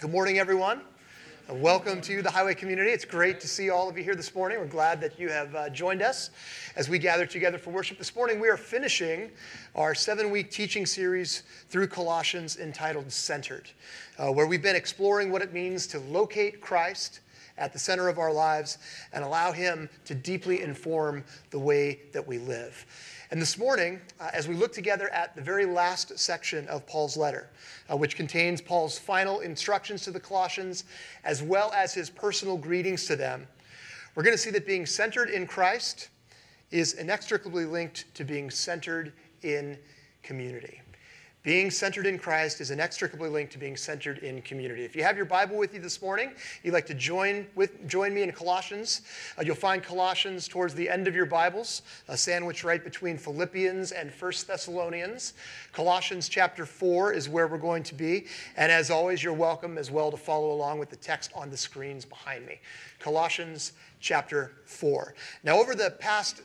Good morning, everyone. Welcome to the Highway community. It's great to see all of you here this morning. We're glad that you have joined us as we gather together for worship. This morning we are finishing our 7-week teaching series through Colossians entitled Centered, where we've been exploring what it means to locate Christ at the center of our lives and allow him to deeply inform the way that we live. And this morning, as we look together at the very last section of Paul's letter, which contains Paul's final instructions to the Colossians, as well as his personal greetings to them, we're going to see that being centered in Christ is inextricably linked to being centered in community. Being centered in Christ is inextricably linked to being centered in community. If you have your Bible with you this morning, you'd like to join me in Colossians. You'll find Colossians towards the end of your Bibles, sandwiched right between Philippians and 1 Thessalonians. Colossians chapter 4 is where we're going to be. And as always, you're welcome as well to follow along with the text on the screens behind me. Colossians chapter 4. Now, over the past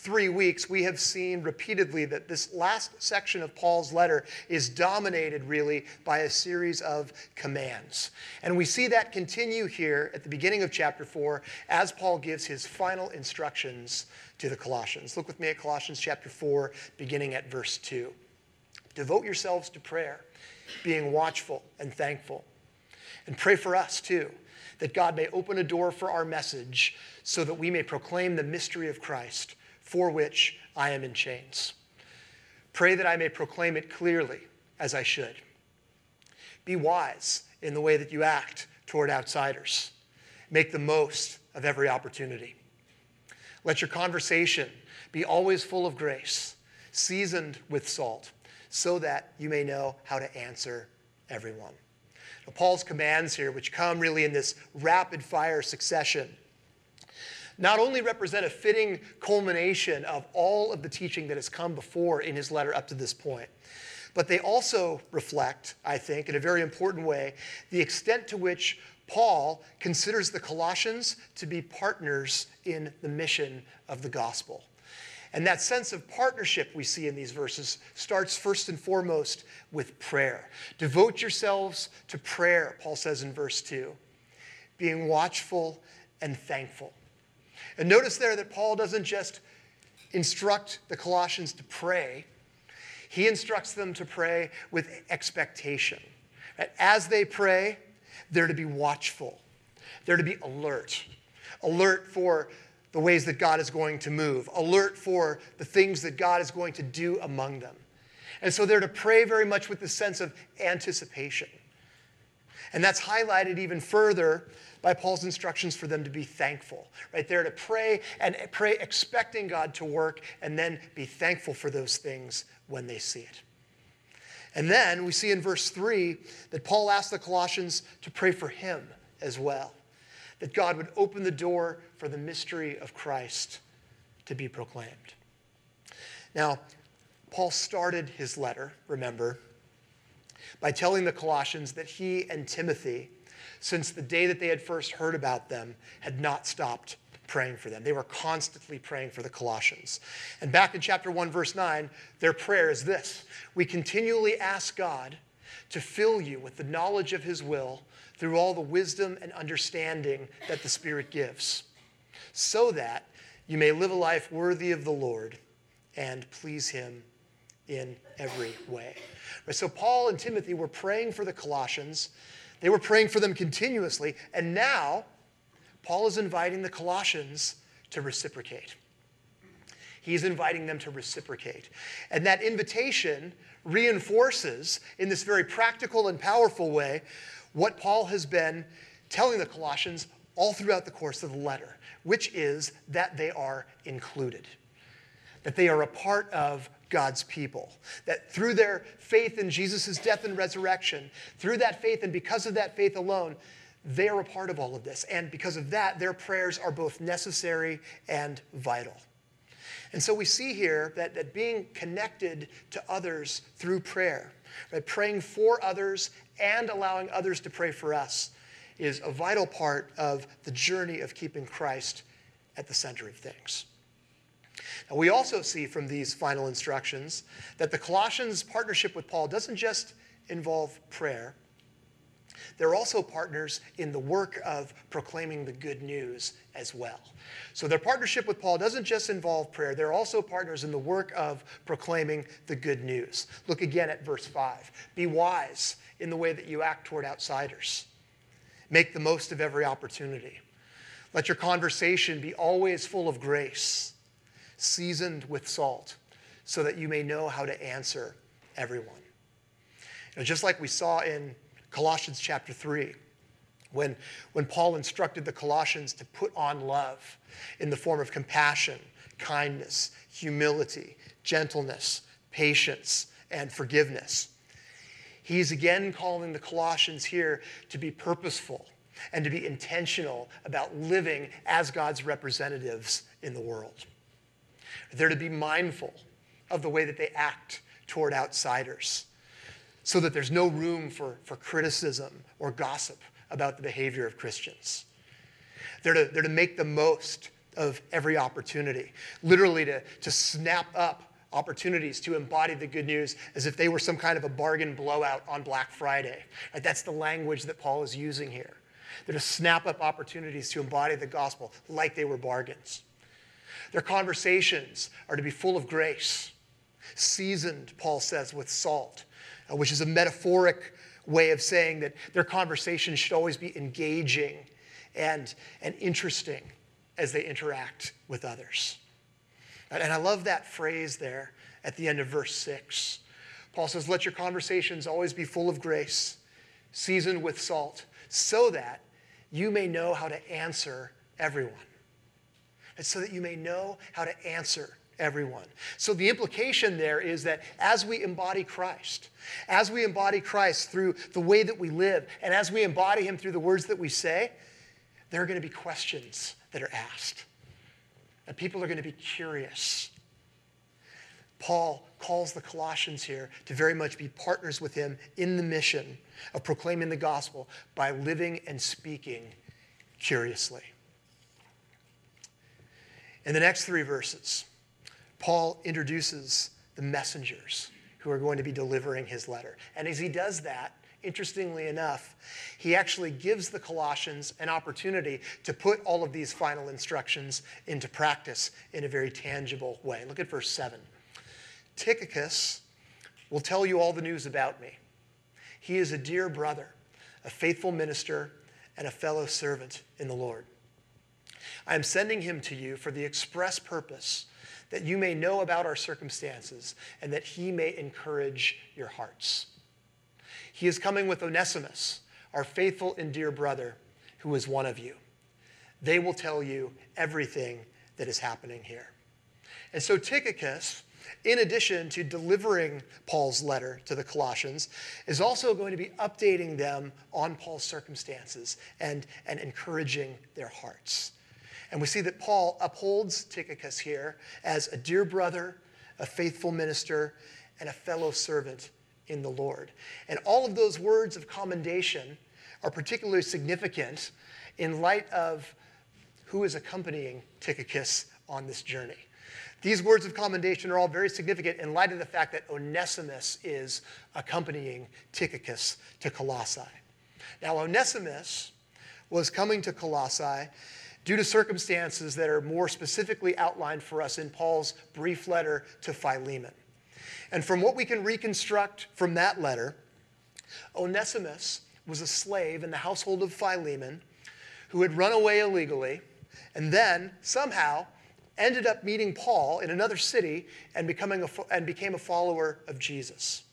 3 weeks, we have seen repeatedly that this last section of Paul's letter is dominated really by a series of commands. And we see that continue here at the beginning of chapter 4 as Paul gives his final instructions to the Colossians. Look with me at Colossians chapter 4, beginning at verse 2. Devote yourselves to prayer, being watchful and thankful. And pray for us too, that God may open a door for our message so that we may proclaim the mystery of Christ, for which I am in chains. Pray that I may proclaim it clearly as I should. Be wise in the way that you act toward outsiders. Make the most of every opportunity. Let your conversation be always full of grace, seasoned with salt, so that you may know how to answer everyone. Now, Paul's commands here, which come really in this rapid-fire succession, not only represent a fitting culmination of all of the teaching that has come before in his letter up to this point, but they also reflect, I think, in a very important way, the extent to which Paul considers the Colossians to be partners in the mission of the gospel. And that sense of partnership we see in these verses starts first and foremost with prayer. Devote yourselves to prayer, Paul says in verse 2, being watchful and thankful. And notice there that Paul doesn't just instruct the Colossians to pray. He instructs them to pray with expectation. As they pray, they're to be watchful. They're to be alert. Alert for the ways that God is going to move. Alert for the things that God is going to do among them. And so they're to pray very much with the sense of anticipation. And that's highlighted even further by Paul's instructions for them to be thankful. Right there to pray and pray expecting God to work and then be thankful for those things when they see it. And then we see in verse 3 that Paul asks the Colossians to pray for him as well, that God would open the door for the mystery of Christ to be proclaimed. Now, Paul started his letter, remember, by telling the Colossians that he and Timothy, since the day that they had first heard about them, had not stopped praying for them. They were constantly praying for the Colossians. And back in chapter 1, verse 9, their prayer is this: we continually ask God to fill you with the knowledge of his will through all the wisdom and understanding that the Spirit gives, so that you may live a life worthy of the Lord and please him in every way. So Paul and Timothy were praying for the Colossians. They were praying for them continuously. And now, Paul is inviting the Colossians to reciprocate. He's inviting them to reciprocate. And that invitation reinforces, in this very practical and powerful way, what Paul has been telling the Colossians all throughout the course of the letter, which is that they are included, that they are a part of God's people, that through their faith in Jesus' death and resurrection, through that faith and because of that faith alone, they are a part of all of this. And because of that, their prayers are both necessary and vital. And so we see here that being connected to others through prayer, right, praying for others and allowing others to pray for us, is a vital part of the journey of keeping Christ at the center of things. Now, we also see from these final instructions that the Colossians' partnership with Paul doesn't just involve prayer, They're also partners in the work of proclaiming the good news as well. So their partnership with Paul doesn't just involve prayer. They're also partners in the work of proclaiming the good news. Look again at verse 5. Be wise in the way that you act toward outsiders. Make the most of every opportunity. Let your conversation be always full of grace, seasoned with salt, so that you may know how to answer everyone. You know, just like we saw in Colossians chapter 3, when Paul instructed the Colossians to put on love in the form of compassion, kindness, humility, gentleness, patience, and forgiveness. He's again calling the Colossians here to be purposeful and to be intentional about living as God's representatives in the world. They're to be mindful of the way that they act toward outsiders, so that there's no room for criticism or gossip about the behavior of Christians. They're to make the most of every opportunity, literally to snap up opportunities to embody the good news as if they were some kind of a bargain blowout on Black Friday. Right? That's the language that Paul is using here. They're to snap up opportunities to embody the gospel like they were bargains. Their conversations are to be full of grace, seasoned, Paul says, with salt, which is a metaphoric way of saying that their conversations should always be engaging and interesting as they interact with others. And I love that phrase there at the end of verse 6. Paul says, let your conversations always be full of grace, seasoned with salt, so that you may know how to answer everyone. And so that you may know how to answer everyone. So the implication there is that as we embody Christ through the way that we live, and as we embody him through the words that we say, there are going to be questions that are asked. And people are going to be curious. Paul calls the Colossians here to very much be partners with him in the mission of proclaiming the gospel by living and speaking curiously. In the next three verses, Paul introduces the messengers who are going to be delivering his letter. And as he does that, interestingly enough, he actually gives the Colossians an opportunity to put all of these final instructions into practice in a very tangible way. Look at verse 7. Tychicus will tell you all the news about me. He is a dear brother, a faithful minister, and a fellow servant in the Lord. I am sending him to you for the express purpose that you may know about our circumstances and that he may encourage your hearts. He is coming with Onesimus, our faithful and dear brother, who is one of you. They will tell you everything that is happening here. And so Tychicus, in addition to delivering Paul's letter to the Colossians, is also going to be updating them on Paul's circumstances and encouraging their hearts. And we see that Paul upholds Tychicus here as a dear brother, a faithful minister, and a fellow servant in the Lord. And all of those words of commendation are particularly significant in light of who is accompanying Tychicus on this journey. These words of commendation are all very significant in light of the fact that Onesimus is accompanying Tychicus to Colossae. Now, Onesimus was coming to Colossae due to circumstances that are more specifically outlined for us in Paul's brief letter to Philemon. And from what we can reconstruct from that letter, Onesimus was a slave in the household of Philemon who had run away illegally and then somehow ended up meeting Paul in another city and became a follower of Jesus.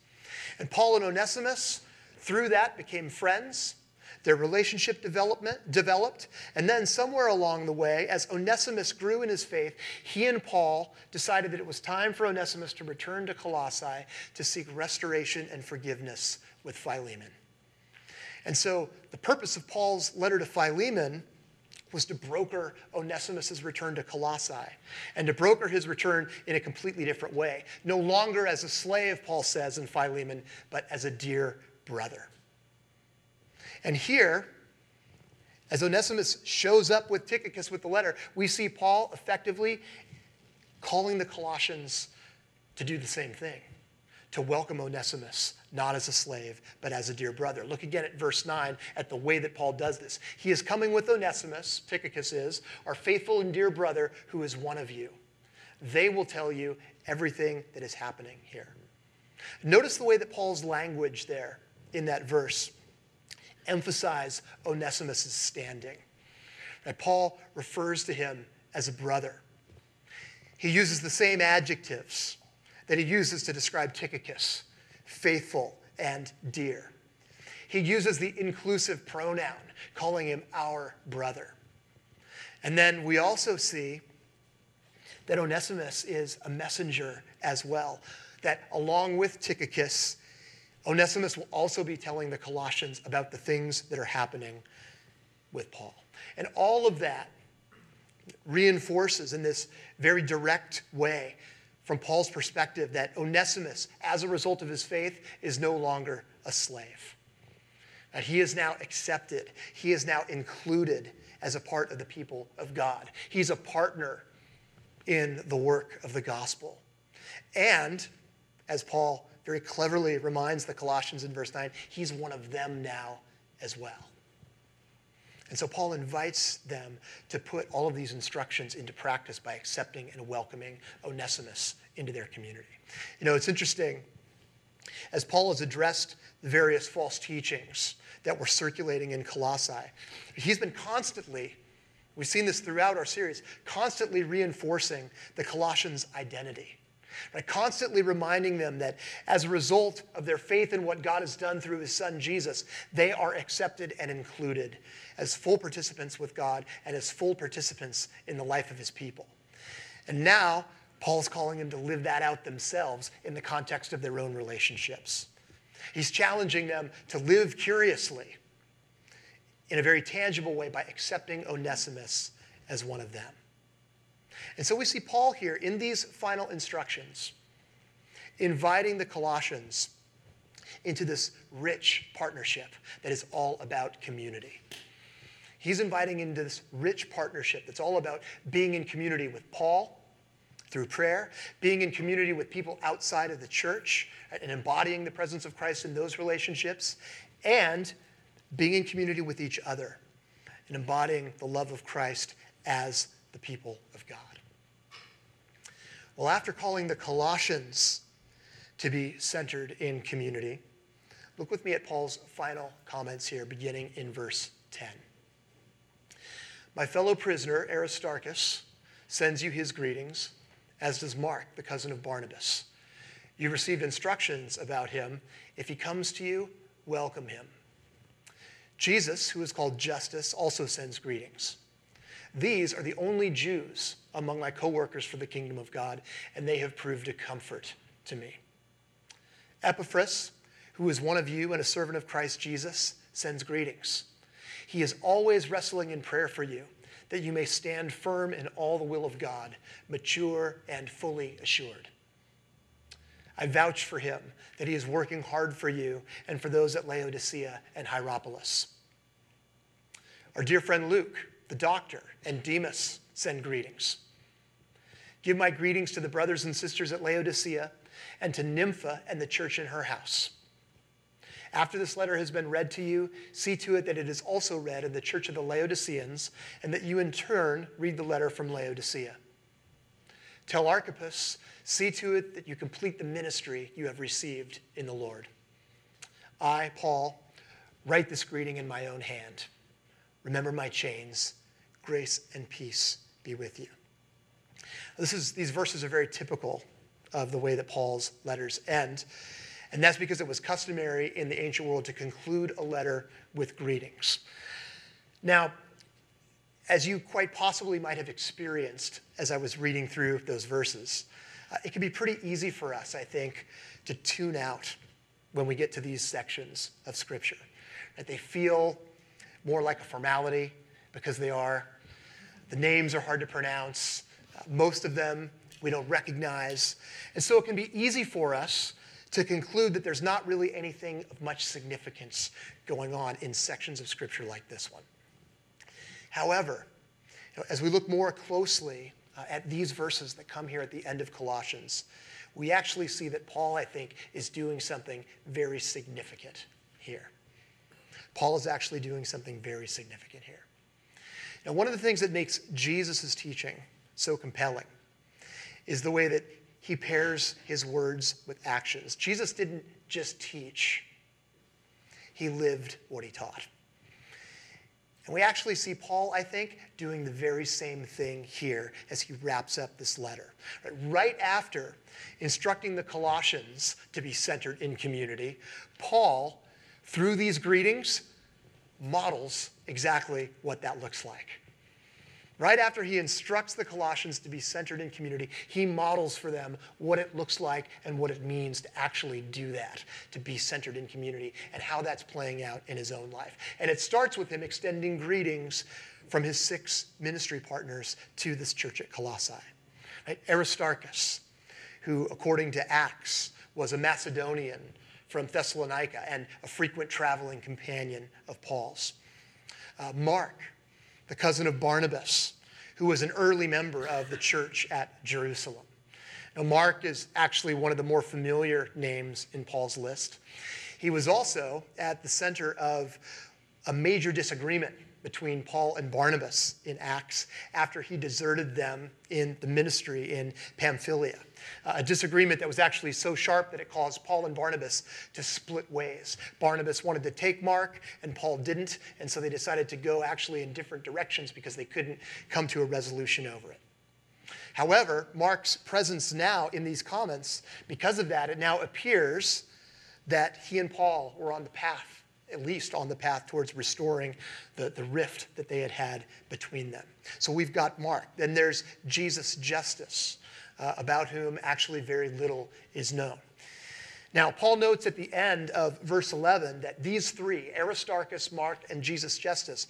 And Paul and Onesimus, through that, became friends. Their relationship developed, and then somewhere along the way, as Onesimus grew in his faith, he and Paul decided that it was time for Onesimus to return to Colossae to seek restoration and forgiveness with Philemon. And so the purpose of Paul's letter to Philemon was to broker Onesimus' return to Colossae, and to broker his return in a completely different way, no longer as a slave, Paul says in Philemon, but as a dear brother. And here, as Onesimus shows up with Tychicus with the letter, we see Paul effectively calling the Colossians to do the same thing, to welcome Onesimus, not as a slave, but as a dear brother. Look again at verse 9 at the way that Paul does this. He is coming with Onesimus, Tychicus is, our faithful and dear brother who is one of you. They will tell you everything that is happening here. Notice the way that Paul's language there in that verse emphasizes Onesimus' standing. That Paul refers to him as a brother. He uses the same adjectives that he uses to describe Tychicus, faithful and dear. He uses the inclusive pronoun, calling him our brother. And then we also see that Onesimus is a messenger as well, that along with Tychicus, Onesimus will also be telling the Colossians about the things that are happening with Paul. And all of that reinforces in this very direct way from Paul's perspective that Onesimus, as a result of his faith, is no longer a slave. That he is now accepted. He is now included as a part of the people of God. He's a partner in the work of the gospel. And, as Paul very cleverly reminds the Colossians in verse 9, he's one of them now as well. And so Paul invites them to put all of these instructions into practice by accepting and welcoming Onesimus into their community. You know, it's interesting, as Paul has addressed the various false teachings that were circulating in Colossae, he's been constantly, we've seen this throughout our series, constantly reinforcing the Colossians' identity. Right? Constantly reminding them that as a result of their faith in what God has done through his son Jesus, they are accepted and included as full participants with God and as full participants in the life of his people. And now, Paul's calling them to live that out themselves in the context of their own relationships. He's challenging them to live curiously in a very tangible way by accepting Onesimus as one of them. And so we see Paul here in these final instructions inviting the Colossians into this rich partnership that is all about community. He's inviting into this rich partnership that's all about being in community with Paul through prayer, being in community with people outside of the church, and embodying the presence of Christ in those relationships, and being in community with each other and embodying the love of Christ as the people of God. Well, after calling the Colossians to be centered in community, look with me at Paul's final comments here, beginning in verse 10. My fellow prisoner, Aristarchus, sends you his greetings, as does Mark, the cousin of Barnabas. You've received instructions about him. If he comes to you, welcome him. Jesus, who is called Justus, also sends greetings. These are the only Jews among my co-workers for the kingdom of God, and they have proved a comfort to me. Epaphras, who is one of you and a servant of Christ Jesus, sends greetings. He is always wrestling in prayer for you, that you may stand firm in all the will of God, mature and fully assured. I vouch for him that he is working hard for you and for those at Laodicea and Hierapolis. Our dear friend Luke, the doctor, and Demas send greetings. Give my greetings to the brothers and sisters at Laodicea and to Nympha and the church in her house. After this letter has been read to you, see to it that it is also read in the church of the Laodiceans and that you in turn read the letter from Laodicea. Tell Archippus, see to it that you complete the ministry you have received in the Lord. I, Paul, write this greeting in my own hand. Remember my chains. Grace and peace be with you. These verses are very typical of the way that Paul's letters end. And that's because it was customary in the ancient world to conclude a letter with greetings. Now, as you quite possibly might have experienced as I was reading through those verses, it can be pretty easy for us, I think, to tune out when we get to these sections of Scripture. That they feel more like a formality, because they are. The names are hard to pronounce. Most of them we don't recognize. And so it can be easy for us to conclude that there's not really anything of much significance going on in sections of Scripture like this one. However, as we look more closely at these verses that come here at the end of Colossians, we actually see that Paul, I think, is doing something very significant here. Paul is actually doing something very significant here. Now, one of the things that makes Jesus' teaching so compelling is the way that he pairs his words with actions. Jesus didn't just teach. He lived what he taught. And we actually see Paul, I think, doing the very same thing here as he wraps up this letter. Right after instructing the Colossians to be centered in community, Paul, through these greetings, models exactly what that looks like. Right after he instructs the Colossians to be centered in community, he models for them what it looks like and what it means to actually do that, to be centered in community, and how that's playing out in his own life. And it starts with him extending greetings from his 6 ministry partners to this church at Colossae. Right? Aristarchus, who according to Acts was a Macedonian from Thessalonica and a frequent traveling companion of Paul's. Mark, the cousin of Barnabas, who was an early member of the church at Jerusalem. Now, Mark is actually one of the more familiar names in Paul's list. He was also at the center of a major disagreement between Paul and Barnabas in Acts after he deserted them in the ministry in Pamphylia, a disagreement that was actually so sharp that it caused Paul and Barnabas to split ways. Barnabas wanted to take Mark and Paul didn't, and so they decided to go actually in different directions because they couldn't come to a resolution over it. However, Mark's presence now in these comments, because of that, it now appears that he and Paul were on the path, at least on the path towards restoring the rift that they had between them. So we've got Mark. Then there's Jesus Justus, about whom actually very little is known. Now, Paul notes at the end of verse 11 that these 3, Aristarchus, Mark, and Jesus Justus,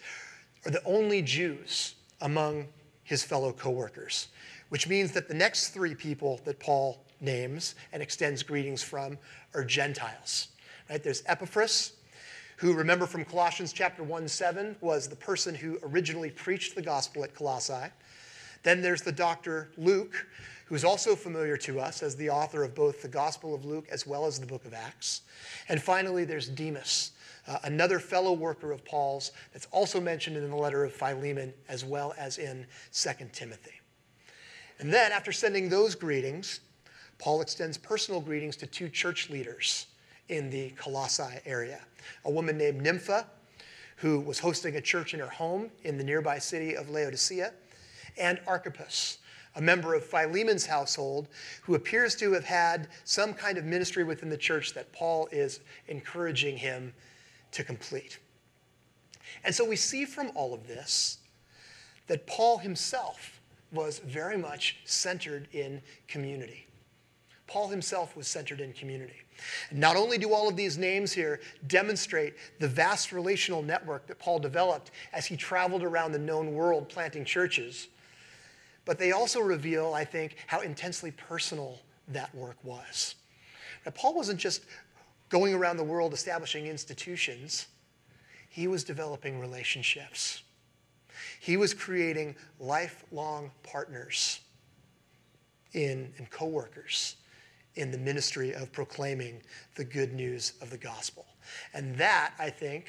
are the only Jews among his fellow co-workers, which means that the next 3 people that Paul names and extends greetings from are Gentiles. Right? There's Epaphras, who, remember from Colossians chapter 1:7, was the person who originally preached the gospel at Colossae. Then there's the Dr. Luke, who's also familiar to us as the author of both the Gospel of Luke as well as the book of Acts. And finally, there's Demas, another fellow worker of Paul's that's also mentioned in the letter of Philemon as well as in 2 Timothy. And then, after sending those greetings, Paul extends personal greetings to 2 church leaders in the Colossae area. A woman named Nympha, who was hosting a church in her home in the nearby city of Laodicea, and Archippus, a member of Philemon's household, who appears to have had some kind of ministry within the church that Paul is encouraging him to complete. And so we see from all of this that Paul himself was very much centered in community. Paul himself was centered in community. Not only do all of these names here demonstrate the vast relational network that Paul developed as he traveled around the known world planting churches, but they also reveal, I think, how intensely personal that work was. Now, Paul wasn't just going around the world establishing institutions. He was developing relationships. He was creating lifelong partners and co-workers in the ministry of proclaiming the good news of the gospel. And that, I think,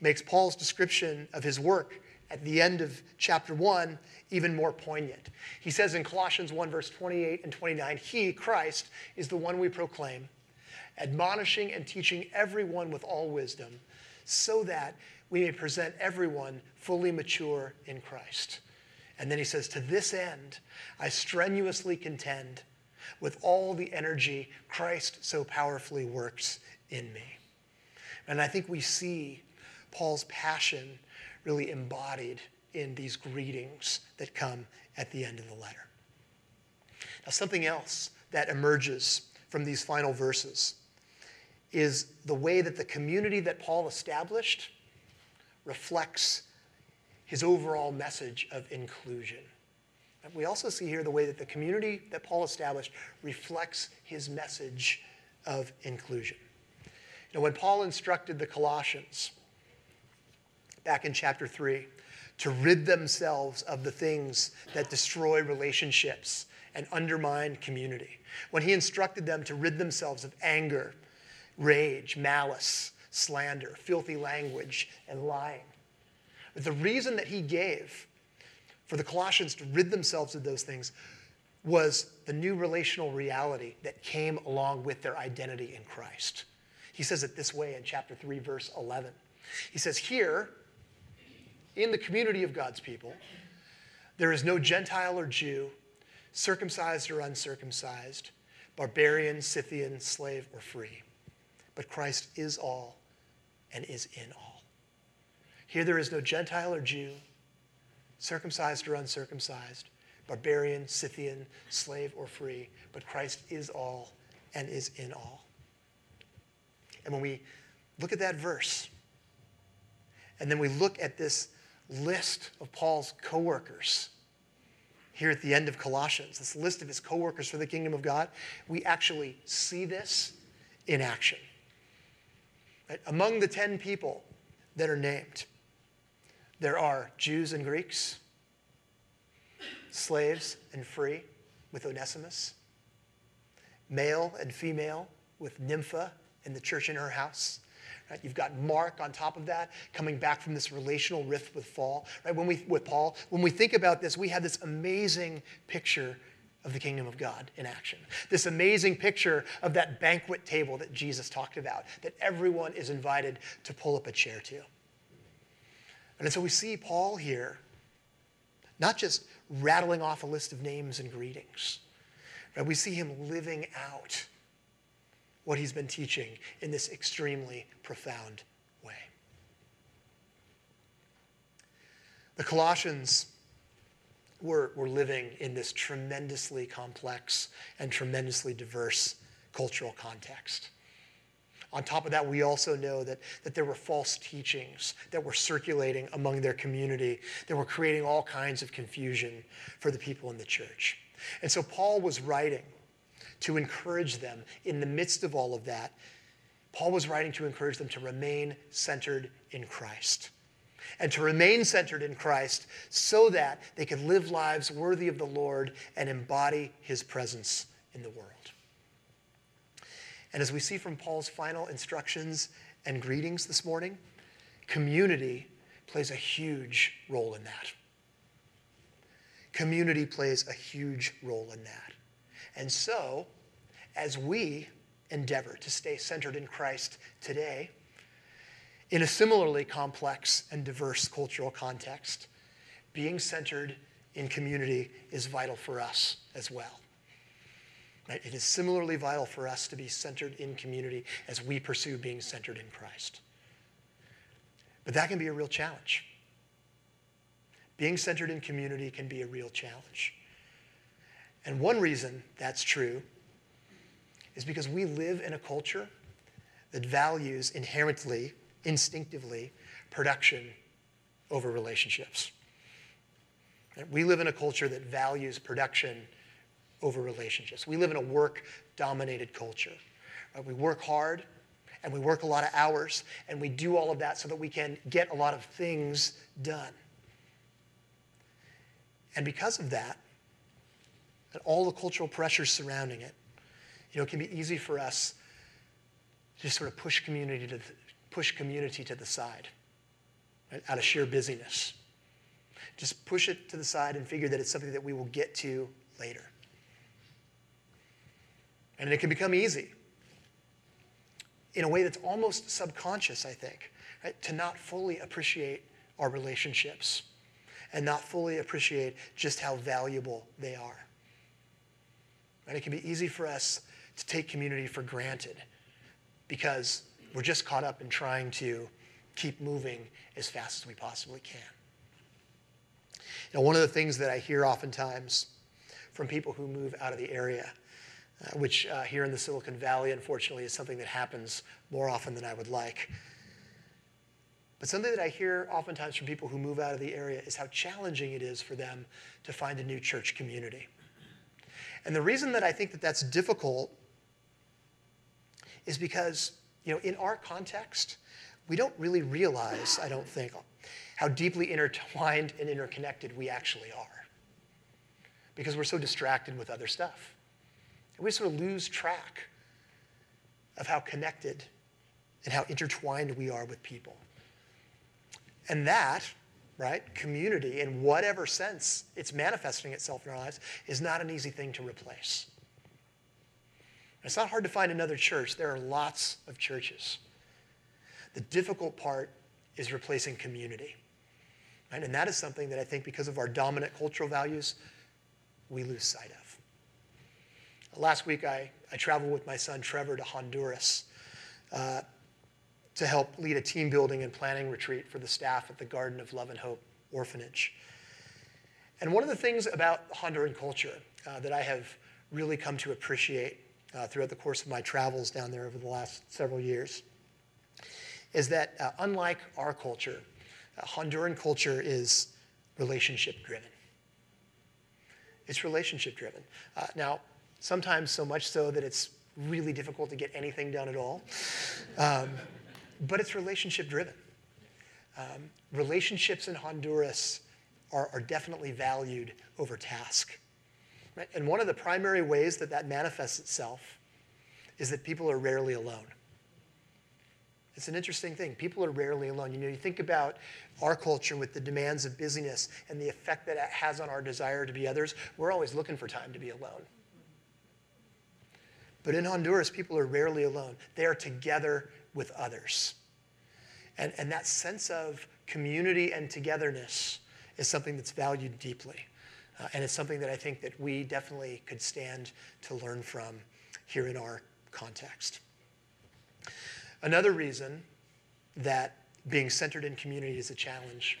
makes Paul's description of his work at the end of chapter 1 even more poignant. He says in Colossians 1, verse 28 and 29, "He, Christ, is the one we proclaim, admonishing and teaching everyone with all wisdom, so that we may present everyone fully mature in Christ." And then he says, "To this end, I strenuously contend with all the energy Christ so powerfully works in me." And I think we see Paul's passion really embodied in these greetings that come at the end of the letter. Now, something else that emerges from these final verses is the way that the community that Paul established reflects his overall message of inclusion. And we also see here the way that the community that Paul established reflects his message of inclusion. Now, when Paul instructed the Colossians back in chapter 3 to rid themselves of the things that destroy relationships and undermined community. When he instructed them to rid themselves of anger, rage, malice, slander, filthy language, and lying. But the reason that he gave for the Colossians to rid themselves of those things was the new relational reality that came along with their identity in Christ. He says it this way in chapter 3, verse 11. He says, here, in the community of God's people, there is no Gentile or Jew, circumcised or uncircumcised, barbarian, Scythian, slave or free. But Christ is all and is in all. Here there is no Gentile or Jew, circumcised or uncircumcised, barbarian, Scythian, slave or free, but Christ is all and is in all. And when we look at that verse, and then we look at this list of Paul's co-workers here at the end of Colossians, this list of his co-workers for the kingdom of God, we actually see this in action. Right? Among the 10 people that are named, there are Jews and Greeks, slaves and free with Onesimus, male and female with Nympha and the church in her house. Right? You've got Mark on top of that, coming back from this relational rift with Paul. Right? When we think about this, we have this amazing picture of the kingdom of God in action. This amazing picture of that banquet table that Jesus talked about, that everyone is invited to pull up a chair to. And so we see Paul here, not just rattling off a list of names and greetings. Right? We see him living out what he's been teaching in this extremely profound way. The Colossians were living in this tremendously complex and tremendously diverse cultural context. On top of that, we also know that there were false teachings that were circulating among their community that were creating all kinds of confusion for the people in the church. And so Paul was writing to encourage them in the midst of all of that. Paul was writing to encourage them to remain centered in Christ. And to remain centered in Christ so that they could live lives worthy of the Lord and embody his presence in the world. And as we see from Paul's final instructions and greetings this morning, community plays a huge role in that. Community plays a huge role in that. And so, as we endeavor to stay centered in Christ today, in a similarly complex and diverse cultural context, being centered in community is vital for us as well. It is similarly vital for us to be centered in community as we pursue being centered in Christ. But that can be a real challenge. Being centered in community can be a real challenge. And one reason that's true is because we live in a culture that values inherently, instinctively, production over relationships. We live in a culture that values production over relationships. We live in a work-dominated culture. We work hard, and we work a lot of hours, and we do all of that so that we can get a lot of things done. And because of that, and all the cultural pressures surrounding it, it can be easy for us to just sort of push community to the side, right, out of sheer busyness. Just push it to the side and figure that it's something that we will get to later. And it can become easy, in a way that's almost subconscious, I think, right, to not fully appreciate our relationships and not fully appreciate just how valuable they are. And it can be easy for us to take community for granted because we're just caught up in trying to keep moving as fast as we possibly can. Now, one of the things that I hear oftentimes from people who move out of the area, which here in the Silicon Valley, unfortunately, is something that happens more often than I would like. But something that I hear oftentimes from people who move out of the area is how challenging it is for them to find a new church community. And the reason that I think that that's difficult is because, in our context, we don't really realize, I don't think, how deeply intertwined and interconnected we actually are. because we're so distracted with other stuff. And we sort of lose track of how connected and how intertwined we are with people. And that, right, community in whatever sense it's manifesting itself in our lives is not an easy thing to replace. And it's not hard to find another church. There are lots of churches. The difficult part is replacing community. Right? And that is something that I think because of our dominant cultural values, we lose sight of. Last week, I traveled with my son Trevor to Honduras to help lead a team building and planning retreat for the staff at the Garden of Love and Hope Orphanage. And one of the things about Honduran culture that I have really come to appreciate throughout the course of my travels down there over the last several years is that unlike our culture, Honduran culture is relationship-driven. It's relationship-driven. Now, sometimes so much so that it's really difficult to get anything done at all. But it's relationship-driven. Relationships in Honduras are definitely valued over task. Right? And one of the primary ways that that manifests itself is that people are rarely alone. It's an interesting thing. People are rarely alone. You know, you think about our culture with the demands of busyness and the effect that it has on our desire to be others. We're always looking for time to be alone. But in Honduras, people are rarely alone. They are together with others. And that sense of community and togetherness is something that's valued deeply. And it's something that I think that we definitely could stand to learn from here in our context. Another reason that being centered in community is a challenge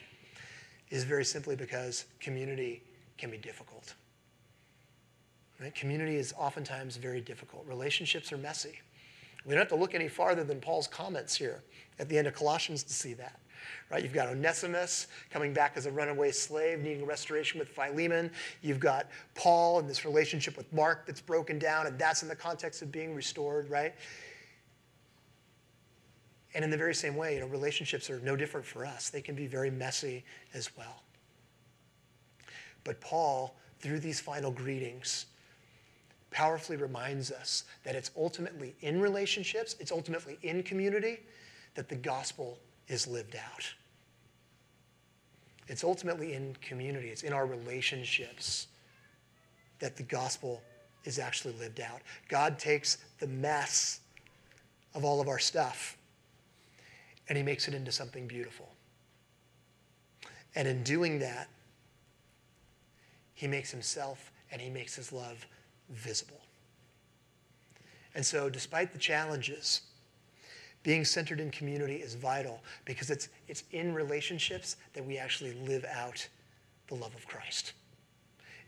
is very simply because community can be difficult. Right? Community is oftentimes very difficult. Relationships are messy. We don't have to look any farther than Paul's comments here at the end of Colossians to see that. Right? You've got Onesimus coming back as a runaway slave, needing restoration with Philemon. You've got Paul and this relationship with Mark that's broken down, and that's in the context of being restored, right? And in the very same way, you know, relationships are no different for us. They can be very messy as well. But Paul, through these final greetings, powerfully reminds us that it's ultimately in relationships, it's ultimately in community, that the gospel is lived out. It's ultimately in community, it's in our relationships that the gospel is actually lived out. God takes the mess of all of our stuff, and he makes it into something beautiful. And in doing that, he makes himself and he makes his love visible. And so despite the challenges, being centered in community is vital because it's in relationships that we actually live out the love of Christ.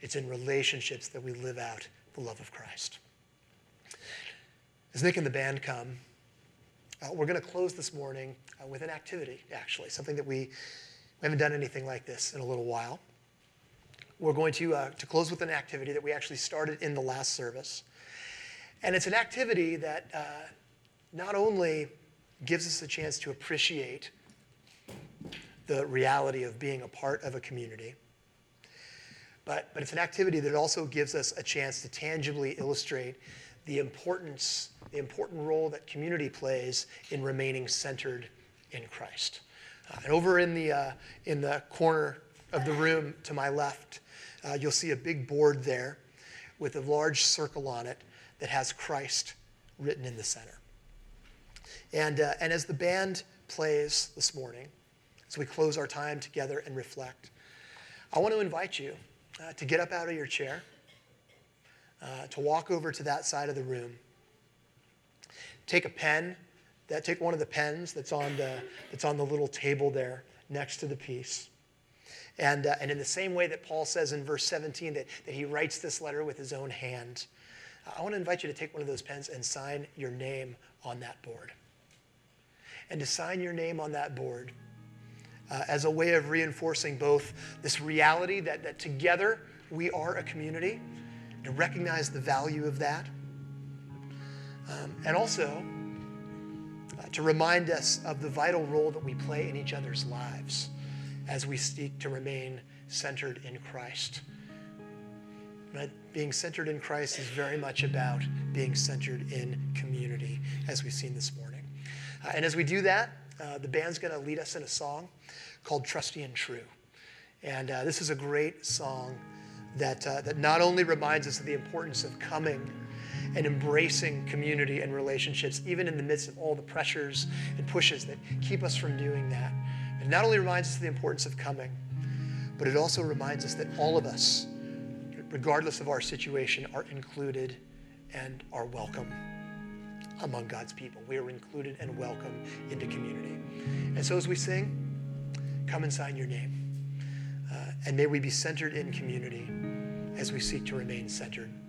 It's in relationships that we live out the love of Christ. As Nick and the band come, we're going to close this morning with an activity, actually, something that we haven't done anything like this in a little while. We're going to close with an activity that we actually started in the last service. And it's an activity that not only gives us a chance to appreciate the reality of being a part of a community, but it's an activity that also gives us a chance to tangibly illustrate the important role that community plays in remaining centered in Christ. And over in the corner of the room to my left, you'll see a big board there with a large circle on it that has Christ written in the center. And as the band plays this morning, as we close our time together and reflect, I want to invite you to get up out of your chair, to walk over to that side of the room. Take one of the pens that's on the little table there next to the piece. And in the same way that Paul says in verse 17 that he writes this letter with his own hand, I want to invite you to take one of those pens and sign your name on that board. And to sign your name on that board as a way of reinforcing both this reality that together we are a community, to recognize the value of that, and also to remind us of the vital role that we play in each other's lives as we seek to remain centered in Christ. Right? Being centered in Christ is very much about being centered in community, as we've seen this morning. And as we do that, the band's going to lead us in a song called Trusty and True. And this is a great song that not only reminds us of the importance of coming and embracing community and relationships, even in the midst of all the pressures and pushes that keep us from doing that. It not only reminds us of the importance of coming, but it also reminds us that all of us, regardless of our situation, are included and are welcome among God's people. We are included and welcome into community. And so as we sing, come and sign your name. And may we be centered in community as we seek to remain centered